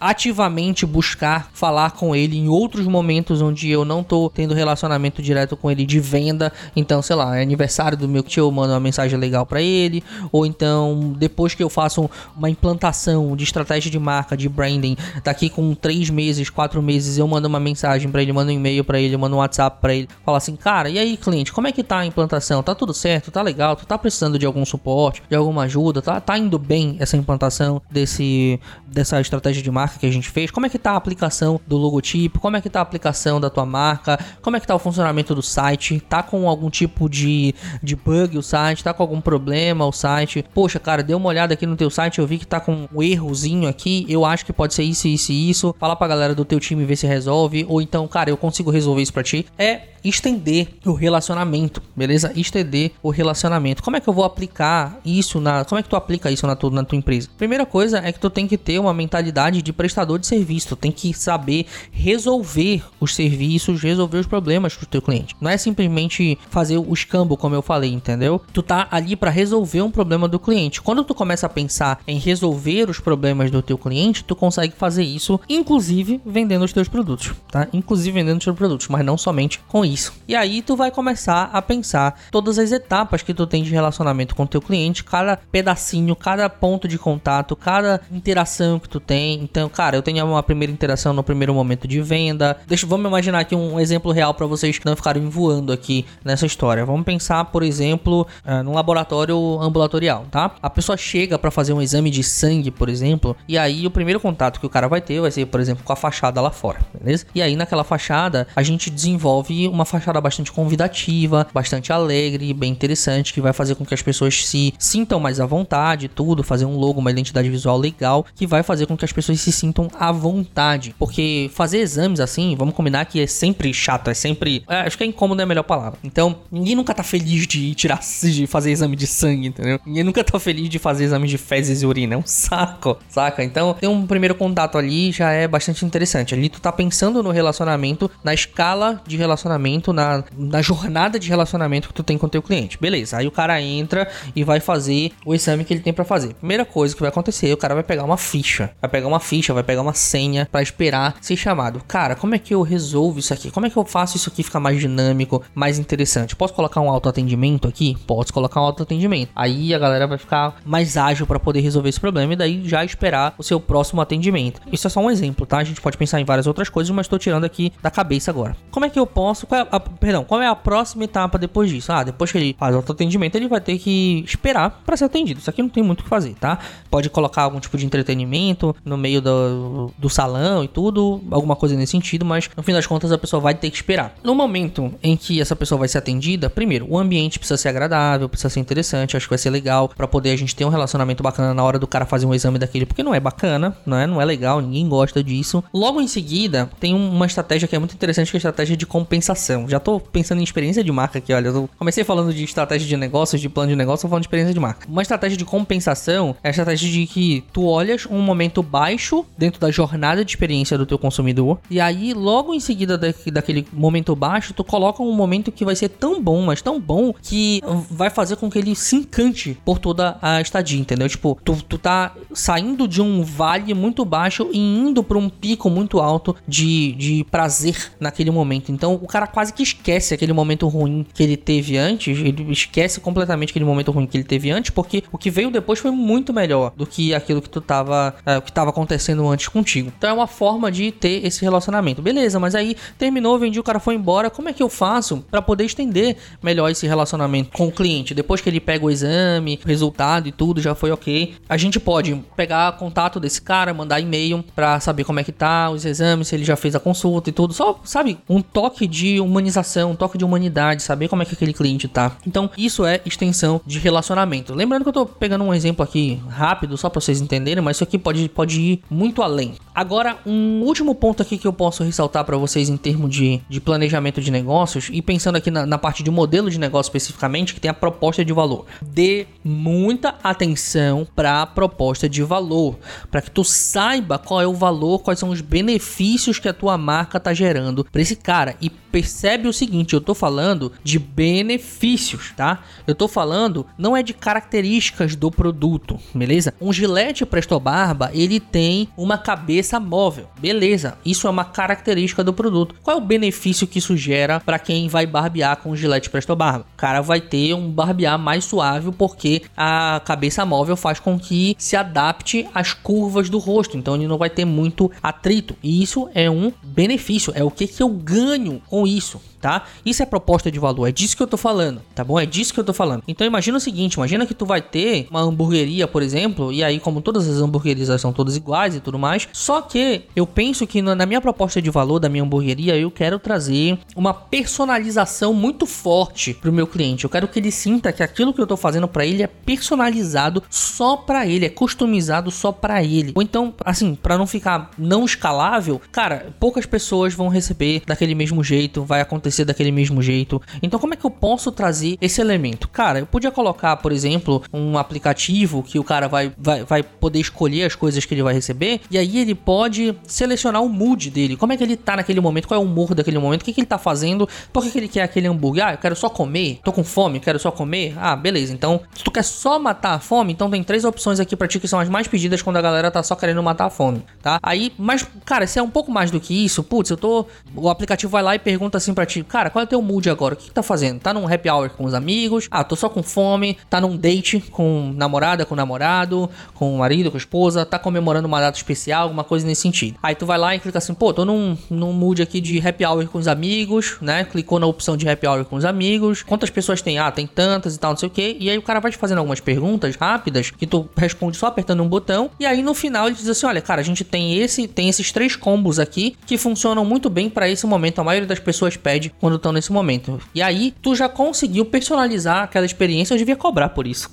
ativamente buscar falar com ele em outros momentos onde eu não tô tendo relacionamento direto com ele de venda. Então, sei lá, é aniversário do meu tio, eu mando uma mensagem legal para ele, ou então depois que eu faço uma implantação de estratégia de marca, de branding, daqui com três meses, quatro meses, eu mando uma mensagem para ele, mando um e-mail para ele, mando um WhatsApp para ele, falo assim: cara, e aí cliente, como é que tá a implantação? Tá tudo certo? Tá legal? Tu tá precisando de algum suporte, de alguma ajuda? Tá, tá indo bem essa implantação desse, dessa estratégia de marca que a gente fez? Como é que tá a aplicação do logotipo? Como é que tá a aplicação da tua marca? Como é que tá o funcionamento do site? Tá com algum tipo de, de bug o site? Tá com algum problema o site? Poxa, cara, dei uma olhada aqui no teu site, eu vi que tá com um errozinho aqui, eu acho que pode ser isso, isso e isso. Fala pra galera do teu time ver se resolve, ou então, cara, eu consigo resolver isso pra ti. É estender o relacionamento, beleza? Estender o relacionamento. Como é que eu vou aplicar isso na... Como é que tu aplica isso na tua, na tua empresa? Primeira coisa é que tu tem que ter uma mentalidade de prestador de serviço. Tu tem que saber resolver os serviços, resolver os problemas para o teu cliente. Não é simplesmente fazer o escambo, como eu falei, entendeu? Tu tá ali pra resolver um problema do cliente. Quando tu começa a pensar em resolver os problemas do teu cliente, tu consegue fazer isso, inclusive vendendo os teus produtos, tá? Inclusive vendendo os teus produtos, mas não somente com isso. E aí tu vai começar a pensar todas as etapas que tu tem de relacionamento com o teu cliente, cada pedacinho, cada ponto de contato, cada interação que tu tem. Então, cara, eu tenho uma primeira interação no primeiro momento de venda. Deixa, vamos imaginar aqui um exemplo real para vocês que não ficarem voando aqui nessa história. Vamos pensar, por exemplo, uh, num laboratório ambulatorial, tá? A pessoa chega para fazer um exame de sangue, por exemplo, e aí o primeiro contato que o cara vai ter vai ser, por exemplo, com a fachada lá fora, beleza? E aí naquela fachada, a gente desenvolve uma fachada bastante convidativa, bastante alegre, bem interessante, que vai fazer com que as pessoas se sintam mais à vontade, tudo, fazer um logo, uma identidade visual legal, que vai fazer com que as pessoas se sintam à vontade, porque fazer exames assim, vamos combinar que é sempre chato, é sempre, é, acho que é incômodo é a melhor palavra. Então, ninguém nunca tá feliz de tirar, de fazer exame de sangue, entendeu? Ninguém nunca tá feliz de fazer exame de fezes e urina, é um saco, saca? Então, ter um primeiro contato ali já é bastante interessante. Ali tu tá pensando no relacionamento, na escala de relacionamento, na, na jornada de relacionamento que tu tem com o teu cliente, beleza? Aí o cara entra e vai fazer o exame que ele tem pra fazer. Primeira coisa que vai acontecer, o cara vai pegar uma ficha, vai pegar uma ficha, vai pegar uma senha pra esperar ser chamado. Cara, como é que eu resolvo isso aqui? Como é que eu faço isso aqui ficar mais dinâmico, mais interessante? Posso colocar um autoatendimento aqui? Posso colocar um autoatendimento. Aí a galera vai ficar mais ágil pra poder resolver esse problema e daí já esperar o seu próximo atendimento. Isso é só um exemplo, tá? A gente pode pensar em várias outras coisas, mas tô tirando aqui da cabeça agora. Como é que eu posso... Qual é a, perdão, qual é a próxima etapa depois disso? Ah, depois que ele faz o autoatendimento, ele vai ter que esperar pra ser atendido. Isso aqui não tem muito o que fazer, tá? Pode colocar algum tipo de entretenimento no meio do, do salão e tudo, alguma coisa nesse sentido, mas no fim das contas a pessoa vai ter que esperar. No momento em que essa pessoa vai ser atendida, primeiro, o ambiente precisa ser agradável, precisa ser interessante, acho que vai ser legal pra poder a gente ter um relacionamento bacana na hora do cara fazer um exame daquele, porque não é bacana, não é, não é legal, ninguém gosta disso. Logo em seguida, tem uma estratégia que é muito interessante, que é a estratégia de compensação. Já tô pensando em experiência de marca aqui, olha, eu comecei falando de estratégia de negócios, de plano de negócio, eu vou falando de experiência de marca. Uma estratégia de compensação é a estratégia de que tu olhas um momento baixo dentro da jornada de experiência do teu consumidor, e aí logo em seguida da, daquele momento baixo, tu coloca um momento que vai ser tão bom, mas tão bom, que vai fazer com que ele se encante por toda a estadia, entendeu? Tipo, tu, tu tá saindo de um vale muito baixo e indo pra um pico muito alto de, de prazer naquele momento. Então, o cara quase que esquece aquele momento ruim que ele teve antes, ele esquece completamente aquele momento ruim que ele teve antes, porque o que veio depois foi muito melhor do que aquilo que tu tava, é, o que tava acontecendo antes contigo. Então, é uma forma de ter esse relacionamento. Beleza, mas aí terminou, vendi, o cara foi embora, como é que eu faço pra poder estender melhor esse relacionamento com o cliente? Depois que ele pega o exame, o resultado e tudo, já foi ok. A gente pode pegar contato desse cara, mandar e-mail pra saber como é que tá os exames, se ele já fez a consulta e tudo. Só, sabe, um toque de humanização, um toque de humanidade, saber como é que aquele cliente tá. Então, isso é extensão de relacionamento. Lembrando que eu tô pegando um exemplo aqui rápido, só pra vocês entenderem, mas isso aqui pode, pode ir muito além. Agora, um último ponto aqui que eu posso ressaltar pra vocês em termos de, de planejamento de negócios, e pensando aqui na, na parte de modelo de negócio especificamente, que tem a proposta de valor. Dê muita atenção pra proposta de valor, pra que tu saiba qual é o valor, quais são os benefícios que a tua marca tá gerando pra esse cara. E percebe o seguinte, eu tô falando de benefícios, tá? Eu tô falando, não é de características do produto, beleza? Um gilete presto-barba, ele tem uma cabeça móvel, beleza? Isso é uma característica do produto. Qual é o benefício que isso gera pra quem vai barbear com o gilete presto-barba? O cara vai ter um barbear mais suave, porque a cabeça móvel faz com que se adapte às curvas do rosto, então ele não vai ter muito atrito. E isso é um benefício, é o que, que eu ganho com isso, tá? Isso é proposta de valor, é disso que eu tô falando, tá bom? É disso que eu tô falando. Então imagina o seguinte, imagina que tu vai ter uma hamburgueria, por exemplo, e aí como todas as hamburguerias são todas iguais e tudo mais, só que eu penso que na minha proposta de valor da minha hamburgueria, eu quero trazer uma personalização muito forte pro meu cliente, eu quero que ele sinta que aquilo que eu tô fazendo pra ele é personalizado só pra ele, é customizado só pra ele. Ou então, assim, pra não ficar não escalável, cara, poucas pessoas vão receber daquele mesmo jeito, vai acontecer acontecer daquele mesmo jeito. Então como é que eu posso trazer esse elemento? Cara, eu podia colocar, por exemplo, um aplicativo que o cara vai, vai, vai poder escolher as coisas que ele vai receber, e aí ele pode selecionar o mood dele. Como é que ele tá naquele momento? Qual é o humor daquele momento? O que, que ele tá fazendo? Por que, que ele quer aquele hambúrguer? Ah, eu quero só comer. Tô com fome, quero só comer. Ah, beleza. Então, se tu quer só matar a fome, então tem três opções aqui pra ti que são as mais pedidas quando a galera tá só querendo matar a fome, tá? Aí, mas, cara, se é um pouco mais do que isso, putz, eu tô... O aplicativo vai lá e pergunta assim pra ti, cara, qual é o teu mood agora? O que, que tá fazendo? Tá num happy hour com os amigos? Ah, tô só com fome. Tá num date com namorada, com namorado, com marido, com esposa. Tá comemorando uma data especial, alguma coisa nesse sentido. Aí tu vai lá e clica assim, pô, tô num, num mood aqui de happy hour com os amigos, né? Clicou na opção de happy hour com os amigos. Quantas pessoas tem? Ah, tem tantas e tal, não sei o que. E aí o cara vai te fazendo algumas perguntas rápidas que tu responde só apertando um botão. E aí no final ele diz assim, olha, cara, a gente tem esse, tem esses três combos aqui que funcionam muito bem pra esse momento. A maioria das pessoas pede quando estão nesse momento. E aí tu já conseguiu personalizar aquela experiência. Eu devia cobrar por isso.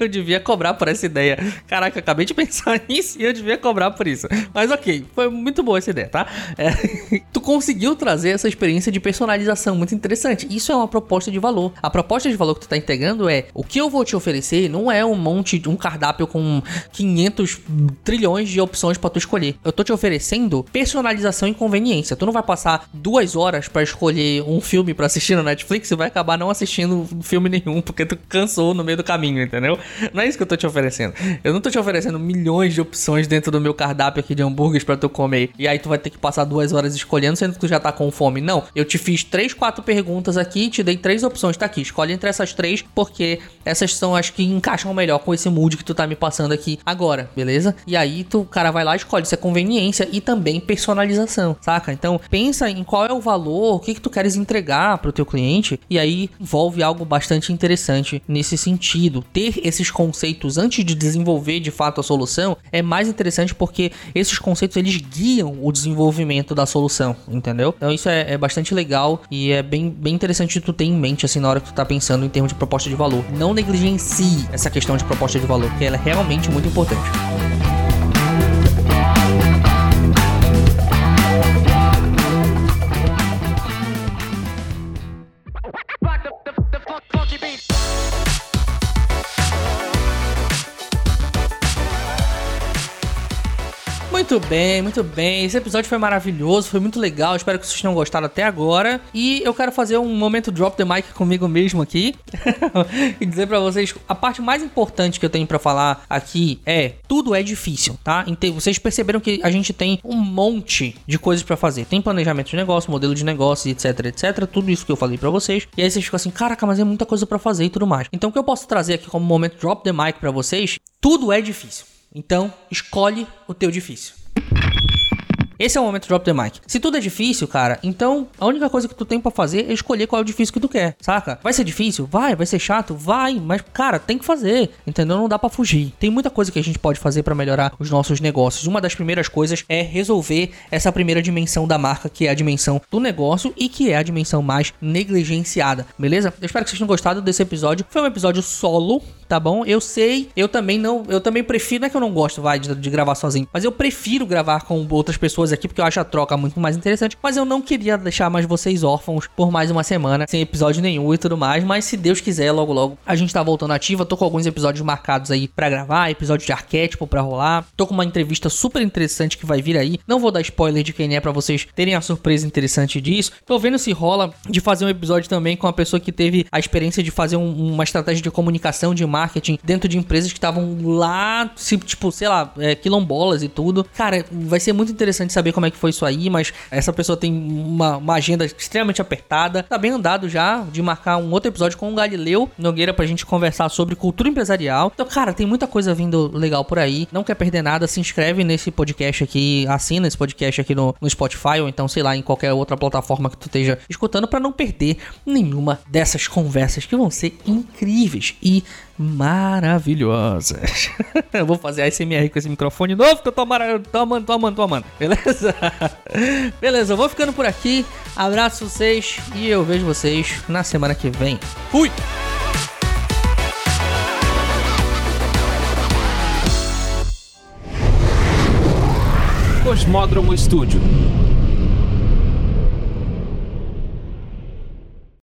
Eu devia cobrar por essa ideia. Caraca, eu acabei de pensar nisso e eu devia cobrar por isso. Mas ok, foi muito boa essa ideia, tá? É, tu conseguiu trazer essa experiência de personalização muito interessante. Isso é uma proposta de valor. A proposta de valor que tu tá integrando é o que eu vou te oferecer não é um monte, um cardápio com quinhentos trilhões de opções pra tu escolher. Eu tô te oferecendo personalização e conveniência. Tu não vai passar duas horas pra escolher um filme pra assistir na Netflix e vai acabar não assistindo filme nenhum porque tu cansou no meio do caminho, entendeu? Não é isso que eu tô te oferecendo. Eu não tô te oferecendo milhões de opções dentro do meu cardápio aqui de hambúrgueres pra tu comer e aí tu vai ter que passar duas horas escolhendo sendo que tu já tá com fome. Não, eu te fiz três, quatro perguntas aqui, te dei três opções, tá aqui, escolhe entre essas três porque essas são as que encaixam melhor com esse mood que tu tá me passando aqui agora, beleza? E aí tu, o cara vai lá e escolhe. Isso é conveniência e também personalização, saca? Então pensa em qual é o valor, o que que tu queres entregar pro teu cliente e aí envolve algo bastante interessante nesse sentido. Ter esses conceitos antes de desenvolver de fato a solução é mais interessante porque esses conceitos eles guiam o desenvolvimento da solução, entendeu? Então isso é, é bastante legal e é bem, bem interessante tu ter em mente assim na hora que tu tá pensando em termos de proposta de valor. Não negligencie essa questão de proposta de valor, que ela é realmente muito importante. Muito bem, muito bem. Esse episódio foi maravilhoso, foi muito legal. Espero que vocês tenham gostado até agora. E eu quero fazer um momento drop the mic comigo mesmo aqui. E dizer pra vocês, a parte mais importante que eu tenho pra falar aqui é, tudo é difícil, tá? Vocês perceberam que a gente tem um monte de coisas pra fazer. Tem planejamento de negócio, modelo de negócio, etc, etc. Tudo isso que eu falei pra vocês. E aí vocês ficam assim, caraca, mas é muita coisa pra fazer e tudo mais. Então o que eu posso trazer aqui como momento drop the mic pra vocês, tudo é difícil. Então, escolhe o teu difícil. Esse é o momento do drop the mic. Se tudo é difícil, cara, então a única coisa que tu tem pra fazer é escolher qual é o difícil que tu quer, saca? Vai ser difícil? Vai. Vai ser chato? Vai. Mas, cara, tem que fazer, entendeu? Não dá pra fugir. Tem muita coisa que a gente pode fazer pra melhorar os nossos negócios. Uma das primeiras coisas é resolver essa primeira dimensão da marca, que é a dimensão do negócio e que é a dimensão mais negligenciada, beleza? Eu espero que vocês tenham gostado desse episódio. Foi um episódio solo, tá bom? Eu sei, eu também não, eu também prefiro, não é que eu não gosto, vai, de, de gravar sozinho, mas eu prefiro gravar com outras pessoas aqui, porque eu acho a troca muito mais interessante, mas eu não queria deixar mais vocês órfãos por mais uma semana, sem episódio nenhum e tudo mais, mas se Deus quiser, logo logo a gente tá voltando ativa, tô com alguns episódios marcados aí pra gravar, episódio de arquétipo pra rolar, tô com uma entrevista super interessante que vai vir aí, não vou dar spoiler de quem é pra vocês terem a surpresa interessante disso, tô vendo se rola de fazer um episódio também com uma pessoa que teve a experiência de fazer um, uma estratégia de comunicação, de marketing, dentro de empresas que estavam lá, tipo, sei lá, é, quilombolas e tudo, cara, vai ser muito interessante saber como é que foi isso aí, mas essa pessoa tem uma, uma agenda extremamente apertada. Tá bem andado já de marcar um outro episódio com o Galileu Nogueira pra gente conversar sobre cultura empresarial. Então, cara, tem muita coisa vindo legal por aí. Não quer perder nada, se inscreve nesse podcast aqui, assina esse podcast aqui no, no Spotify ou então, sei lá, em qualquer outra plataforma que tu esteja escutando pra não perder nenhuma dessas conversas que vão ser incríveis e maravilhosas. Eu vou fazer A S M R com esse microfone novo que eu tô amando, tô amando, tô amando, tô amando. Beleza? Beleza, eu vou ficando por aqui. Abraço vocês e eu vejo vocês na semana que vem. Fui! Cosmodrome Studio.